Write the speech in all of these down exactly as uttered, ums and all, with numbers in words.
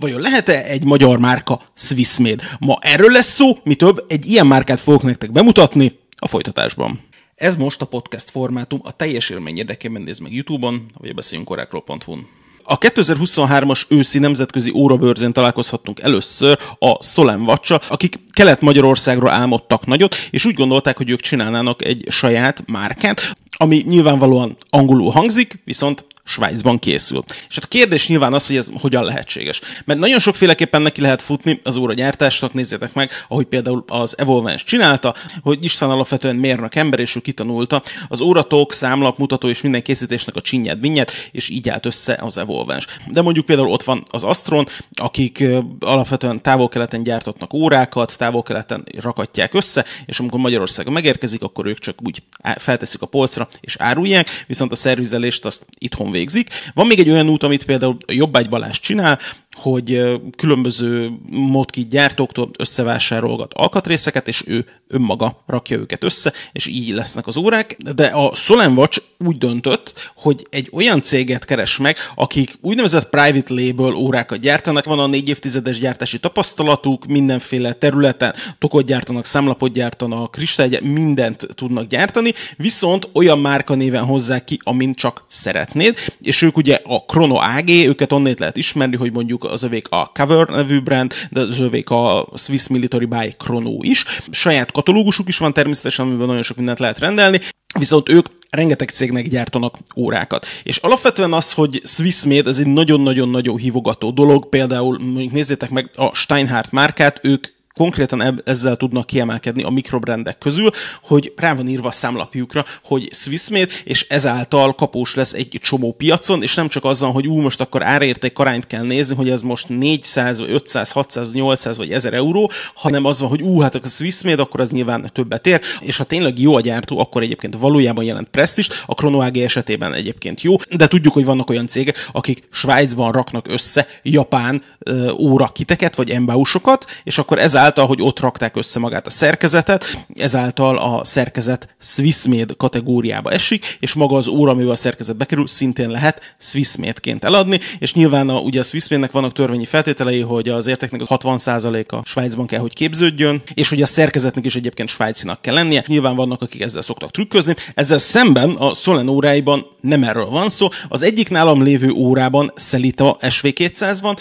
Vajon lehet-e egy magyar márka Swiss Made? Ma erről lesz szó, mi több, egy ilyen márkát fogok nektek bemutatni a folytatásban. Ez most a podcast formátum, a teljes élmény érdekében nézd meg YouTube-on, vagy beszéljünk orákló pont hu-n. A kétezer-huszonhármas őszi nemzetközi órabőrzén találkozhattunk először a Solen Watch-sal, akik Kelet-Magyarországról álmodtak nagyot, és úgy gondolták, hogy ők csinálnának egy saját márkát, ami nyilvánvalóan angolul hangzik, viszont Svájcban készül. És hát a kérdés nyilván az, hogy ez hogyan lehetséges. Mert nagyon sokféleképpen neki lehet futni az óragyártásnak, nézzétek meg, ahogy például az Evolvens csinálta, hogy István alapvetően mérnök ember, és ő kitanulta az óratok, számlap, mutató és minden készítésnek a csinyát, binnyát, és így állt össze az Evolvens. De mondjuk például ott van az Astron, akik alapvetően távol-keleten gyártatnak órákat, távol-keleten rakatják össze, és amikor Magyarországon megérkezik, akkor ők csak úgy felteszik a polcra és árulják, viszont a szervizelést azt itthon végzik. Van még egy olyan út, amit például Jobbágy Balázs csinál, hogy különböző modkit gyártóktól összevásárolgat alkatrészeket, és ő önmaga rakja őket össze, és így lesznek az órák. De a Solen Watch úgy döntött, hogy egy olyan céget keres meg, akik úgynevezett private label órákat gyártanak, van a négy évtizedes gyártási tapasztalatuk, mindenféle területen tokot gyártanak, számlapot gyártanak, kristályt, mindent tudnak gyártani, viszont olyan márka néven hozzák ki, amin csak szeretnéd, és ők ugye a Chrono á gé, őket onnét lehet ismerni, hogy mondjuk az övék a Cover nevű brand, de az övék a Swiss Military by Crono is. Saját katalógusuk is van természetesen, amiben nagyon sok mindent lehet rendelni, viszont ők rengeteg cégnek gyártanak órákat. És alapvetően az, hogy Swiss Made, ez egy nagyon-nagyon-nagyon hívogató dolog, például mondjuk nézzétek meg a Steinhardt márkát, ők konkrétan ezzel tudnak kiemelkedni a mikrobrendek közül, hogy rá van írva a számlapjukra, hogy Swiss Made, és ezáltal kapós lesz egy csomó piacon, és nem csak azzal, hogy ú, most akkor árérték karányt kell nézni, hogy ez most négyszáz, ötszáz, hatszáz, nyolcszáz vagy ezer euró, hanem az van, hogy ú, hát a Swiss Made, akkor az nyilván többet ér, és ha tényleg jó a gyártó, akkor egyébként valójában jelent presztízst, a Chrono á gé esetében egyébként jó, de tudjuk, hogy vannak olyan cégek, akik Svájcban raknak össze japán ö, órakiteket, vagy embausokat, és akkor ezáltal Ezáltal, hogy ott rakták össze magát a szerkezetet, ezáltal a szerkezet Swiss Made kategóriába esik, és maga az óra, amivel a szerkezet bekerül, szintén lehet Swiss Made-ként eladni, és nyilván a, ugye a Swiss Made-nek vannak törvényi feltételei, hogy az értéknek hatvan százaléka Svájcban kell, hogy képződjön, és hogy a szerkezetnek is egyébként svájcinak kell lennie. Nyilván vannak, akik ezzel szoktak trükközni. Ezzel szemben a Solen óráiban nem erről van szó. Az egyik nálam lévő órában Sellita es vé kétszáz van,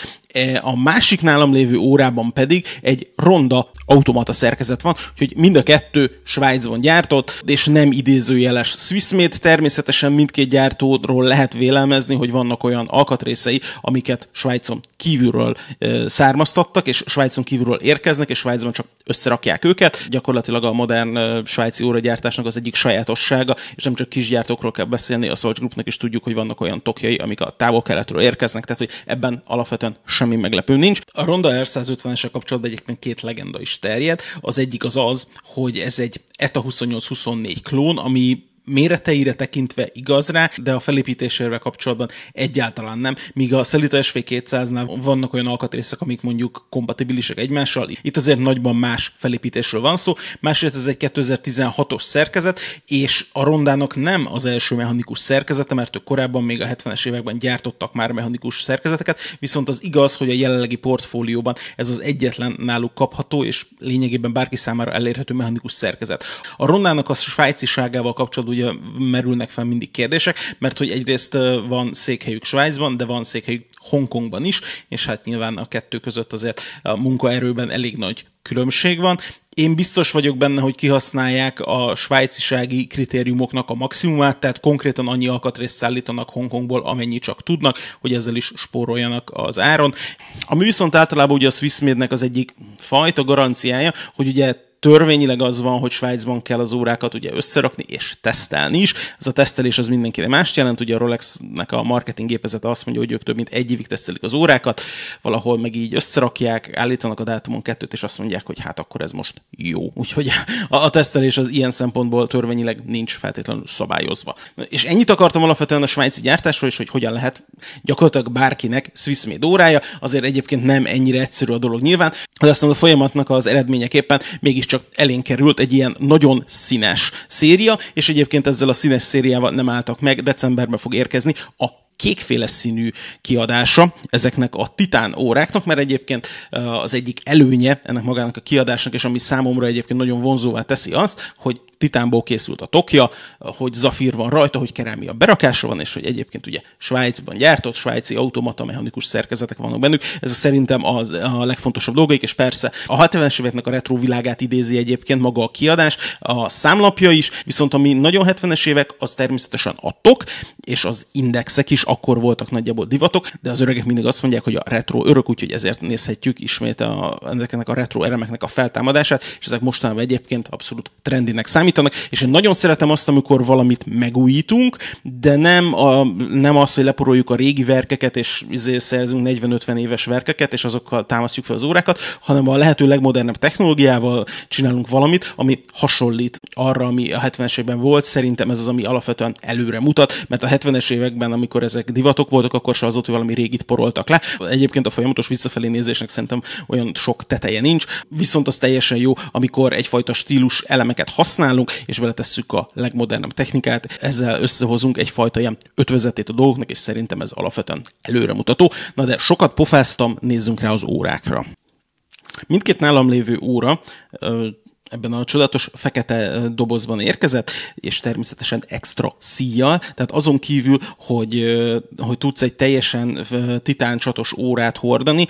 a másik nálam lévő órában pedig egy ronda automata szerkezet van, hogy mind a kettő Svájcban gyártott, és nem idézőjeles Swiss Made. Természetesen mindkét gyártóról lehet vélelmezni, hogy vannak olyan alkatrészei, amiket Svájcon kívülről származtattak, és Svájcon kívülről érkeznek, és Svájcban csak összerakják őket. Gyakorlatilag a modern svájci óragyártásnak az egyik sajátossága, és nem csak kisgyártókról kell beszélni, a Swatch Groupnak is tudjuk, hogy vannak olyan tokjai, amik a távol-keletről érkeznek, tehát hogy ebben alapvetően semmi meglepő nincs. A Ronda er száz ötvenessel kapcsolatban egyébként két legenda is terjed. Az egyik az az, hogy ez egy e té á huszonnyolc huszonnégy klón, ami méreteire tekintve igaz rá, de a felépítésével kapcsolatban egyáltalán nem, míg a Sellita es vé kétszáznál vannak olyan alkatrészek, amik mondjuk kompatibilisek egymással, itt azért nagyban más felépítésről van szó, másrészt ez egy kétezer-tizenhatos szerkezet, és a Rondának nem az első mechanikus szerkezete, mert ők korábban még a hetvenes években gyártottak már mechanikus szerkezeteket, viszont az igaz, hogy a jelenlegi portfólióban ez az egyetlen náluk kapható, és lényegében bárki számára elérhető mechanikus szerkezet. A Rondának a svájciságával kapcsolatban ugye merülnek fel mindig kérdések, mert hogy egyrészt van székhelyük Svájcban, de van székhelyük Hongkongban is, és hát nyilván a kettő között azért a munkaerőben elég nagy különbség van. Én biztos vagyok benne, hogy kihasználják a svájcisági kritériumoknak a maximumát, tehát konkrétan annyi alkatrészt szállítanak Hongkongból, amennyi csak tudnak, hogy ezzel is spóroljanak az áron. Ami viszont általában ugye a Swiss Made-nek az egyik fajta garanciája, hogy ugye törvényileg az van, hogy Svájcban kell az órákat ugye összerakni és tesztelni is. Ez a tesztelés az mindenkire mást jelent, ugye a Rolexnek a marketing gépezete azt mondja, hogy ők több mint egy évig tesztelik az órákat, valahol meg így összerakják, állítanak a dátumon kettőt, és azt mondják, hogy hát akkor ez most jó. Úgyhogy a, a tesztelés az ilyen szempontból törvényileg nincs feltétlenül szabályozva. És ennyit akartam alapvetően a svájci gyártásról is, hogy hogyan lehet gyakorlatilag bárkinek Swiss Made órája, azért egyébként nem ennyire egyszerű a dolog nyilván, de aztán a folyamatnak az eredményeképpen mégis csak elén került egy ilyen nagyon színes széria, és egyébként ezzel a színes szériával nem álltak meg, decemberben fog érkezni a kékféle színű kiadása ezeknek a titán óráknak, mert egyébként az egyik előnye ennek magának a kiadásnak, és ami számomra egyébként nagyon vonzóvá teszi azt, hogy titánból készült a tokja, hogy zafír van rajta, hogy kerámia berakása van, és hogy egyébként ugye Svájcban gyártott, svájci automata mechanikus szerkezetek vannak bennük. Ez szerintem az a legfontosabb dolgaik, és persze a hetvenes éveknek a retro világát idézi egyébként maga a kiadás, a számlapja is, viszont ami nagyon hetvenes évek, az természetesen a tok, és az indexek is akkor voltak nagyjából divatok, de az öregek mindig azt mondják, hogy a retro örök, úgyhogy ezért nézhetjük ismét a, ezeknek a retro elemeknek a feltámadását, és ezek mostanában egyébként abszolút trendinek számítanak, és én nagyon szeretem azt, amikor valamit megújítunk, de nem, a, nem az, hogy leporoljuk a régi verkeket, és szerzünk negyven-ötven éves verkeket, és azokkal támasztjuk fel az órákat, hanem a lehető legmodernebb technológiával csinálunk valamit, ami hasonlít arra, ami a hetvenes években volt. Szerintem ez az, ami alapvetően előre mutat, mert a hetvenes években, amikor ezek divatok voltak, akkor se az volt, hogy valami régit poroltak le. Egyébként a folyamatos visszafelé nézésnek szerintem olyan sok teteje nincs, viszont az teljesen jó, amikor egyfajta stílus elemeket használunk, és beletesszük a legmodernebb technikát, ezzel összehozunk egyfajta ilyen ötvözetét a dolgoknak, és szerintem ez alapvetően előremutató. Na de sokat pofáztam, nézzünk rá az órákra. Mindkét nálam lévő óra ebben a csodálatos fekete dobozban érkezett, és természetesen extra szíjjal, tehát azon kívül, hogy, hogy tudsz egy teljesen titáncsatos órát hordani,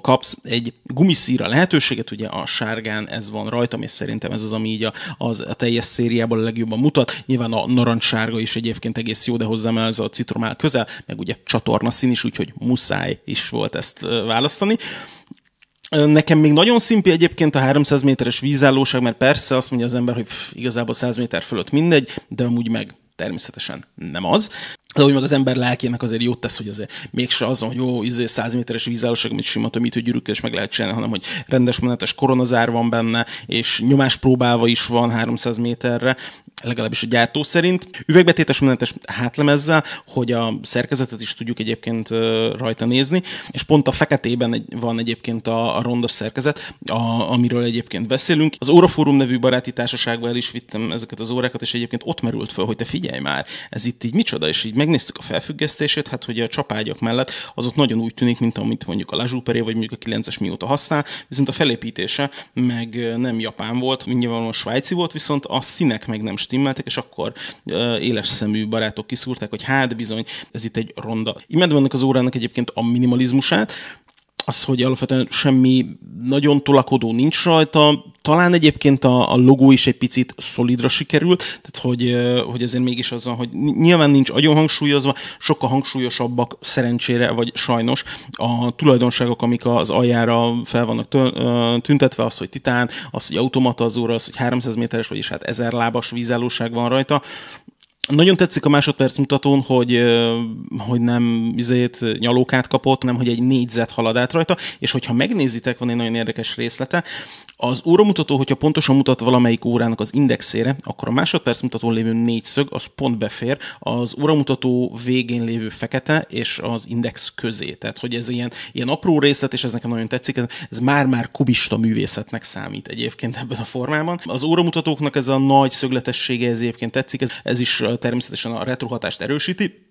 kapsz egy gumiszíjra lehetőséget, ugye a sárgán ez van rajtam, és szerintem ez az, ami így a, az a teljes szériában a legjobban mutat. Nyilván a narancssárga is egyébként egész jó, de hozzám ez a citromál közel, meg ugye csatornaszín is, úgyhogy muszáj is volt ezt választani. Nekem még nagyon szimpi egyébként a háromszáz méteres vízállóság, mert persze azt mondja az ember, hogy pff, igazából száz méter fölött mindegy, de amúgy meg természetesen nem az. De hogy meg az ember lelkének azért jót tesz, hogy azért mégse azon, hogy jó, izé száz méteres vízállóság, amit sima tömítő gyűrűkkel is meg lehet csinálni, hanem hogy rendes menetes koronazár van benne, és nyomáspróbálva is van háromszáz méterre, legalábbis a gyártó szerint. Üvegbetétes menetes hátlemezzel, hogy a szerkezetet is tudjuk egyébként rajta nézni, és pont a feketében van egyébként a, a rondos szerkezet, a, amiről egyébként beszélünk. Az Órafórum nevű baráti társaságban el is vittem ezeket az órákat, és egyébként ott merült föl, hogy te figyelj már, ez itt így micsoda, és így megnéztük a felfüggesztését, hát hogy a csapágyak mellett az ott nagyon úgy tűnik, mint amit mondjuk a La Jouperé, vagy mondjuk a kilences mióta használ, viszont a felépítése meg nem japán volt, nyilvánvalóan svájci volt, viszont a színek meg nem stimmeltek, és akkor éles szemű barátok kiszúrták, hogy hát bizony, ez itt egy ronda. Imádom ennek az órának egyébként a minimalizmusát, az, hogy alapvetően semmi nagyon tolakodó nincs rajta, talán egyébként a, a logó is egy picit szolidra sikerült, tehát hogy, hogy azért mégis az, hogy nyilván nincs agyon hangsúlyozva, sokkal hangsúlyosabbak szerencsére, vagy sajnos a tulajdonságok, amik az aljára fel vannak tüntetve, az, hogy titán, az, hogy automata az óra, az, hogy háromszáz méteres, vagyis hát ezer lábas vízállóság van rajta. Nagyon tetszik a másodperc mutatón, hogy, hogy nem izét, nyalókát kapott, nem, hogy egy négyzet halad át rajta, és hogyha megnézitek, van egy nagyon érdekes részlete. Az óramutató, hogyha pontosan mutat valamelyik órának az indexére, akkor a másodperc mutatón lévő négyszög, az pont befér az óramutató végén lévő fekete és az index közé. Tehát, hogy ez ilyen, ilyen apró részlet, és ez nekem nagyon tetszik, ez már-már kubista művészetnek számít egyébként ebben a formában. Az óramutatóknak ez a nagy szögletessége, ez egyébként tetszik, ez, ez is természetesen a retro hatást erősíti.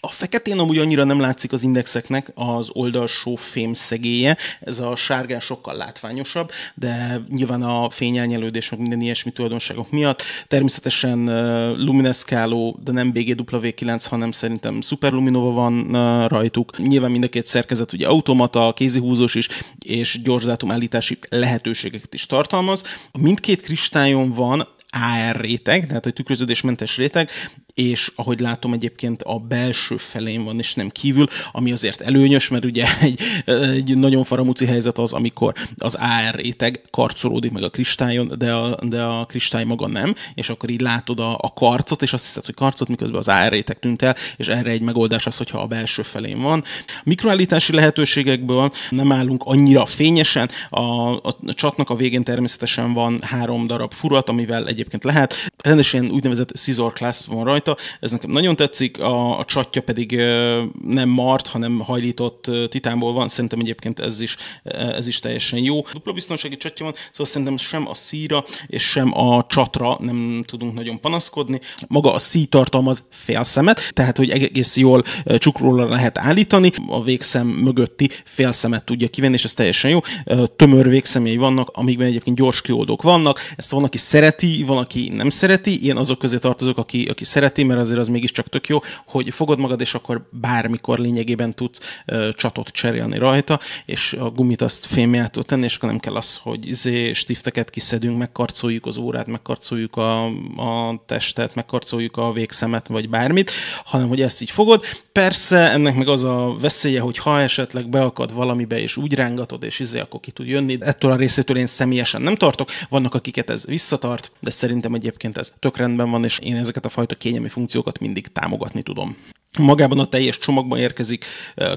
A feketén amúgy annyira nem látszik az indexeknek az oldalsó fém szegélye, ez a sárgán sokkal látványosabb, de nyilván a fényelnyelődés, meg minden ilyesmi tulajdonságok miatt. Természetesen uh, lumineszkáló, de nem bé gé dupla vé kilenc, hanem szerintem Superluminova van uh, rajtuk. Nyilván mind a két szerkezet ugye automata, kézihúzós is, és gyorsdátum állítási lehetőségeket is tartalmaz. Mindkét kristályon van á er réteg, tehát egy tükröződésmentes réteg, és ahogy látom egyébként a belső felén van, és nem kívül, ami azért előnyös, mert ugye egy, egy nagyon faramúci helyzet az, amikor az á er réteg karcolódik meg a kristályon, de a, de a kristály maga nem, és akkor így látod a, a karcot, és azt hiszed, hogy karcot, miközben az á er réteg tűnt el, és erre egy megoldás az, hogyha a belső felén van. Mikroállítási lehetőségekből nem állunk annyira fényesen, a, a csatnak a végén természetesen van három darab furat, amivel egyébként lehet. Rendesen úgynevezett scissor clasp van rajta, rajta. Ez nekem nagyon tetszik, a, a csatja pedig nem mart, hanem hajlított titánból van. Szerintem egyébként ez is, ez is teljesen jó. Dupla biztonsági csatja van, szóval szerintem sem a szíra és sem a csatra nem tudunk nagyon panaszkodni. Maga a szí tartalmaz félszemet, tehát hogy egész jól csukróra lehet állítani. A végszem mögötti félszemet tudja kivenni, és ez teljesen jó. Tömör végszemjei vannak, amikben egyébként gyors kioldók vannak. Ezt van, aki szereti, van, aki nem szereti. Ilyen azok közé tartozok, aki, aki szereti, mert azért az mégiscsak tök jó, hogy fogod magad, és akkor bármikor lényegében tudsz csatot cserélni rajta, és a gumit azt fémjától tenni, és akkor nem kell az, hogy izé stifteket kiszedünk, megkarcoljuk az órát, megkarcoljuk a, a testet, megkarcoljuk a végszemet, vagy bármit, hanem hogy ezt így fogod. Persze ennek meg az a veszélye, hogy ha esetleg beakad valamibe, és úgy rángatod, és izé, akkor ki tud jönni. Ettől a részétől én személyesen nem tartok, vannak akiket ez visszatart, de szerintem egyébként ez tök rendben van, és én ezeket a fajta kényelmi funkciókat mindig támogatni tudom. Magában a teljes csomagban érkezik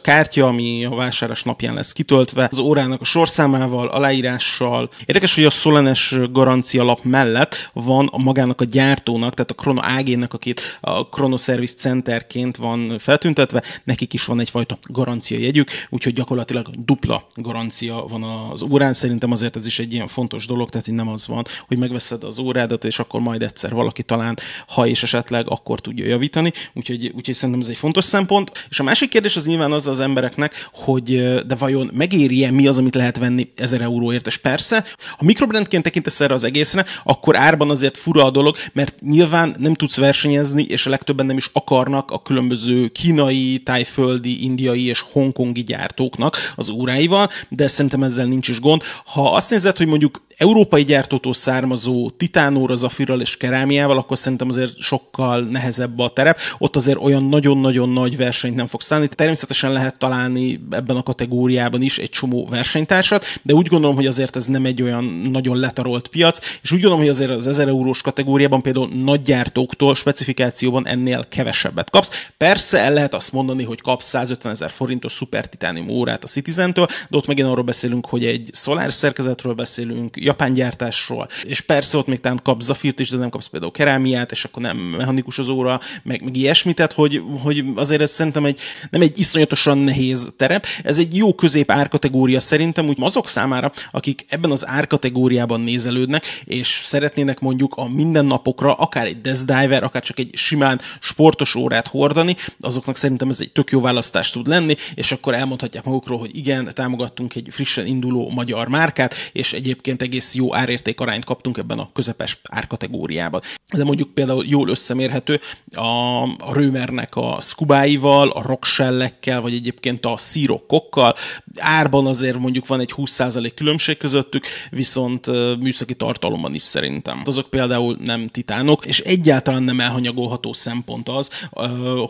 kártya, ami a vásárlás napján lesz kitöltve, az órának a sorszámával, aláírással. Érdekes, hogy a Solenes garancia lap mellett van a magának a gyártónak, tehát a Chrono á gének, akit a Chrono Service Centerként van feltüntetve, nekik is van egyfajta garancia jegyük, úgyhogy gyakorlatilag dupla garancia van az órán. Szerintem azért ez is egy ilyen fontos dolog, tehát hogy nem az van, hogy megveszed az órádat, és akkor majd egyszer valaki talán, ha és esetleg, akkor tudja javítani, úgyhogy, úgyhogy szerintem ez egy fontos szempont. És a másik kérdés az nyilván az az embereknek, hogy de vajon megéri-e, mi az, amit lehet venni ezer euróért, és persze, ha mikrobrandként tekintesz erre az egészre, akkor árban azért fura a dolog, mert nyilván nem tudsz versenyezni, és a legtöbben nem is akarnak a különböző kínai, tájföldi, indiai és hongkongi gyártóknak az óráival, de szerintem ezzel nincs is gond. Ha azt nézed, hogy mondjuk európai gyártótól származó titánóra, zafirral és kerámiával, akkor szerintem azért sokkal nehezebb a terep. Ott azért olyan nagyon-nagyon nagy versenyt nem fogsz szállni. Természetesen lehet találni ebben a kategóriában is egy csomó versenytársat, de úgy gondolom, hogy azért ez nem egy olyan nagyon letarolt piac, és úgy gondolom, hogy azért az ezer eurós kategóriában például nagy gyártóktól specifikációban ennél kevesebbet kapsz. Persze el lehet azt mondani, hogy kapsz százötven ezer forintos szuper titánium órát a Citizentől, de ott megint arról beszélünk, hogy egy szolár szerkezetről beszélünk, japán gyártásról, és persze ott még talán kapsz zafirt is, de nem kapsz például kerámiát, és akkor nem mechanikus az óra, meg, meg ilyesmit, tehát hogy, hogy azért ez szerintem egy, nem egy iszonyatosan nehéz terep. Ez egy jó közép árkategória szerintem, úgy azok számára, akik ebben az árkategóriában nézelődnek, és szeretnének mondjuk a mindennapokra akár egy Death Diver, akár csak egy simán sportos órát hordani, azoknak szerintem ez egy tök jó választás tud lenni, és akkor elmondhatják magukról, hogy igen, támogattunk egy frissen induló magyar márkát, és egyébként egy egész jó árérték arányt kaptunk ebben a közepes árkategóriában. De mondjuk például jól összemérhető a, a Römernek a szkubáival, a rockshellekkel, vagy egyébként a szírokkokkal. Árban azért mondjuk van egy húsz százalék különbség közöttük, viszont műszaki tartalomban is szerintem. Azok például nem titánok, és egyáltalán nem elhanyagolható szempont az,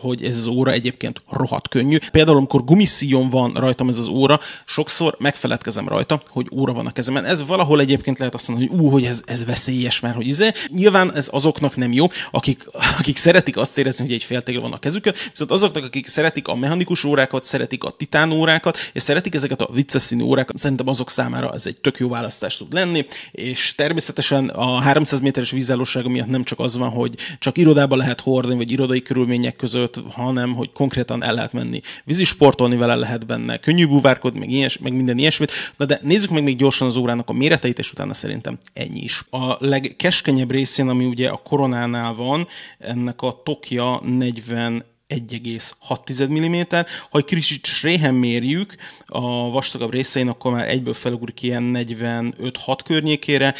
hogy ez az óra egyébként rohadt könnyű. Például amikor gumiszíjon van rajtam ez az óra, sokszor megfeledkezem rajta, hogy óra van a kezemen. Ez valahol egy Egyébként lehet azt mondani, hogy ú, hogy ez, ez veszélyes, mert hogy izé. Nyilván ez azoknak nem jó, akik, akik szeretik azt érezni, hogy egy féltégla van a kezükön, viszont azoknak, akik szeretik a mechanikus órákat, szeretik a titán órákat, és szeretik ezeket a vicces színű órákat, szerintem azok számára ez egy tök jó választás tud lenni, és természetesen a háromszáz méteres vízállósága miatt nem csak az van, hogy csak irodában lehet hordani, vagy irodai körülmények között, hanem hogy konkrétan el lehet menni vízisportolni, vele lehet benne könnyű búvárkodni, meg, ilyes, meg minden ilyesmit. Na de nézzük meg még gyorsan az órának a méreteit, és utána szerintem ennyi is. A legkeskenyebb részén, ami ugye a koronánál van, ennek a tokja negyven egy egész hat tized milliméter. Ha egy kicsit réhen mérjük a vastagabb részein, akkor már egyből felugrik ilyen negyvenöt hat környékére,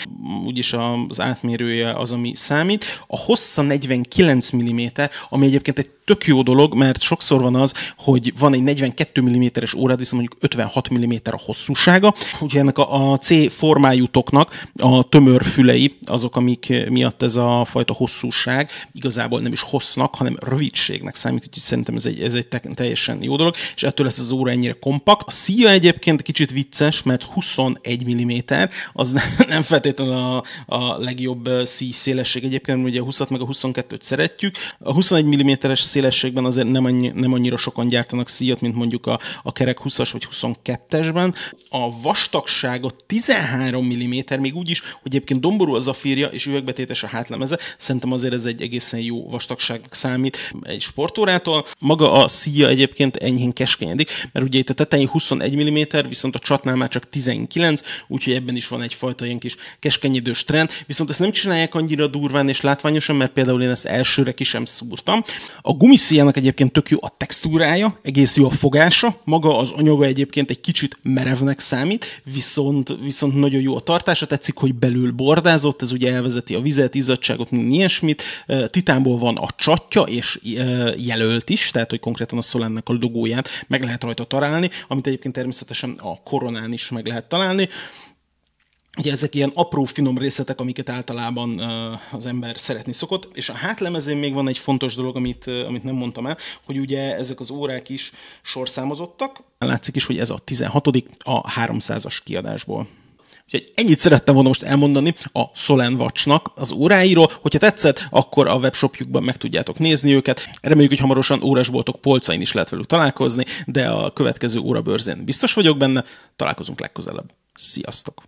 úgyis az átmérője az, ami számít. A hossza negyvenkilenc milliméter, ami egyébként egy tök jó dolog, mert sokszor van az, hogy van egy negyvenkét milliméteres órád, viszont mondjuk ötvenhat milliméter a hosszúsága. Ugye ennek a, a C formájú toknak a tömör fülei azok, amik miatt ez a fajta hosszúság igazából nem is hossznak, hanem rövidségnek számít. számít, úgyhogy szerintem ez egy, ez egy teljesen jó dolog, és ettől lesz az óra ennyire kompakt. A szíja egyébként kicsit vicces, mert huszonegy milliméter, az nem feltétlenül a, a legjobb szíj szélesség egyébként, mert ugye a húszat meg a huszonkettőt szeretjük. A huszonegy milliméteres szélességben azért nem, annyi, nem annyira sokan gyártanak szíjat, mint mondjuk a, a kerek húszas vagy huszonkettesben. A vastagsága tizenhárom milliméter, még úgy is, hogy egyébként domború a zafírja, és üvegbetétes a hátlemeze. Szerintem azért ez egy egészen jó vastagságnak számít egy sportórától. Maga a szíja egyébként enyhén keskenyedik, mert ugye itt a tetején huszonegy milliméter, viszont a csatnál már csak tizenkilenc, úgyhogy ebben is van egyfajta ilyen kis keskenyidős trend, viszont ezt nem csinálják annyira durván és látványosan, mert például én ezt elsőre ki sem szúrtam. A gumiszíjának egyébként tök jó a textúrája, egész jó a fogása, maga az anyaga egyébként egy kicsit merevnek számít, viszont, viszont nagyon jó a tartása, tetszik, hogy belül bordázott, ez ugye elvezeti a vizet, izzadságot, minden ilyesmit. Titánból van a csatja, és jelölt is, tehát hogy konkrétan a Solennek a logóját meg lehet rajta találni, amit egyébként természetesen a koronán is meg lehet találni. Ugye ezek ilyen apró, finom részletek, amiket általában az ember szeretni szokott, és a hátlemezén még van egy fontos dolog, amit, amit nem mondtam el, hogy ugye ezek az órák is sorszámozottak. Látszik is, hogy ez a tizenhatodik a háromszázas kiadásból. Úgyhogy ennyit szerettem volna most elmondani a Solen Watch-nak az óráiról. Hogyha tetszett, akkor a webshopjukban meg tudjátok nézni őket. Reméljük, hogy hamarosan órásboltok polcain is lehet velük találkozni, de a következő órabörzén biztos vagyok benne. Találkozunk legközelebb. Sziasztok!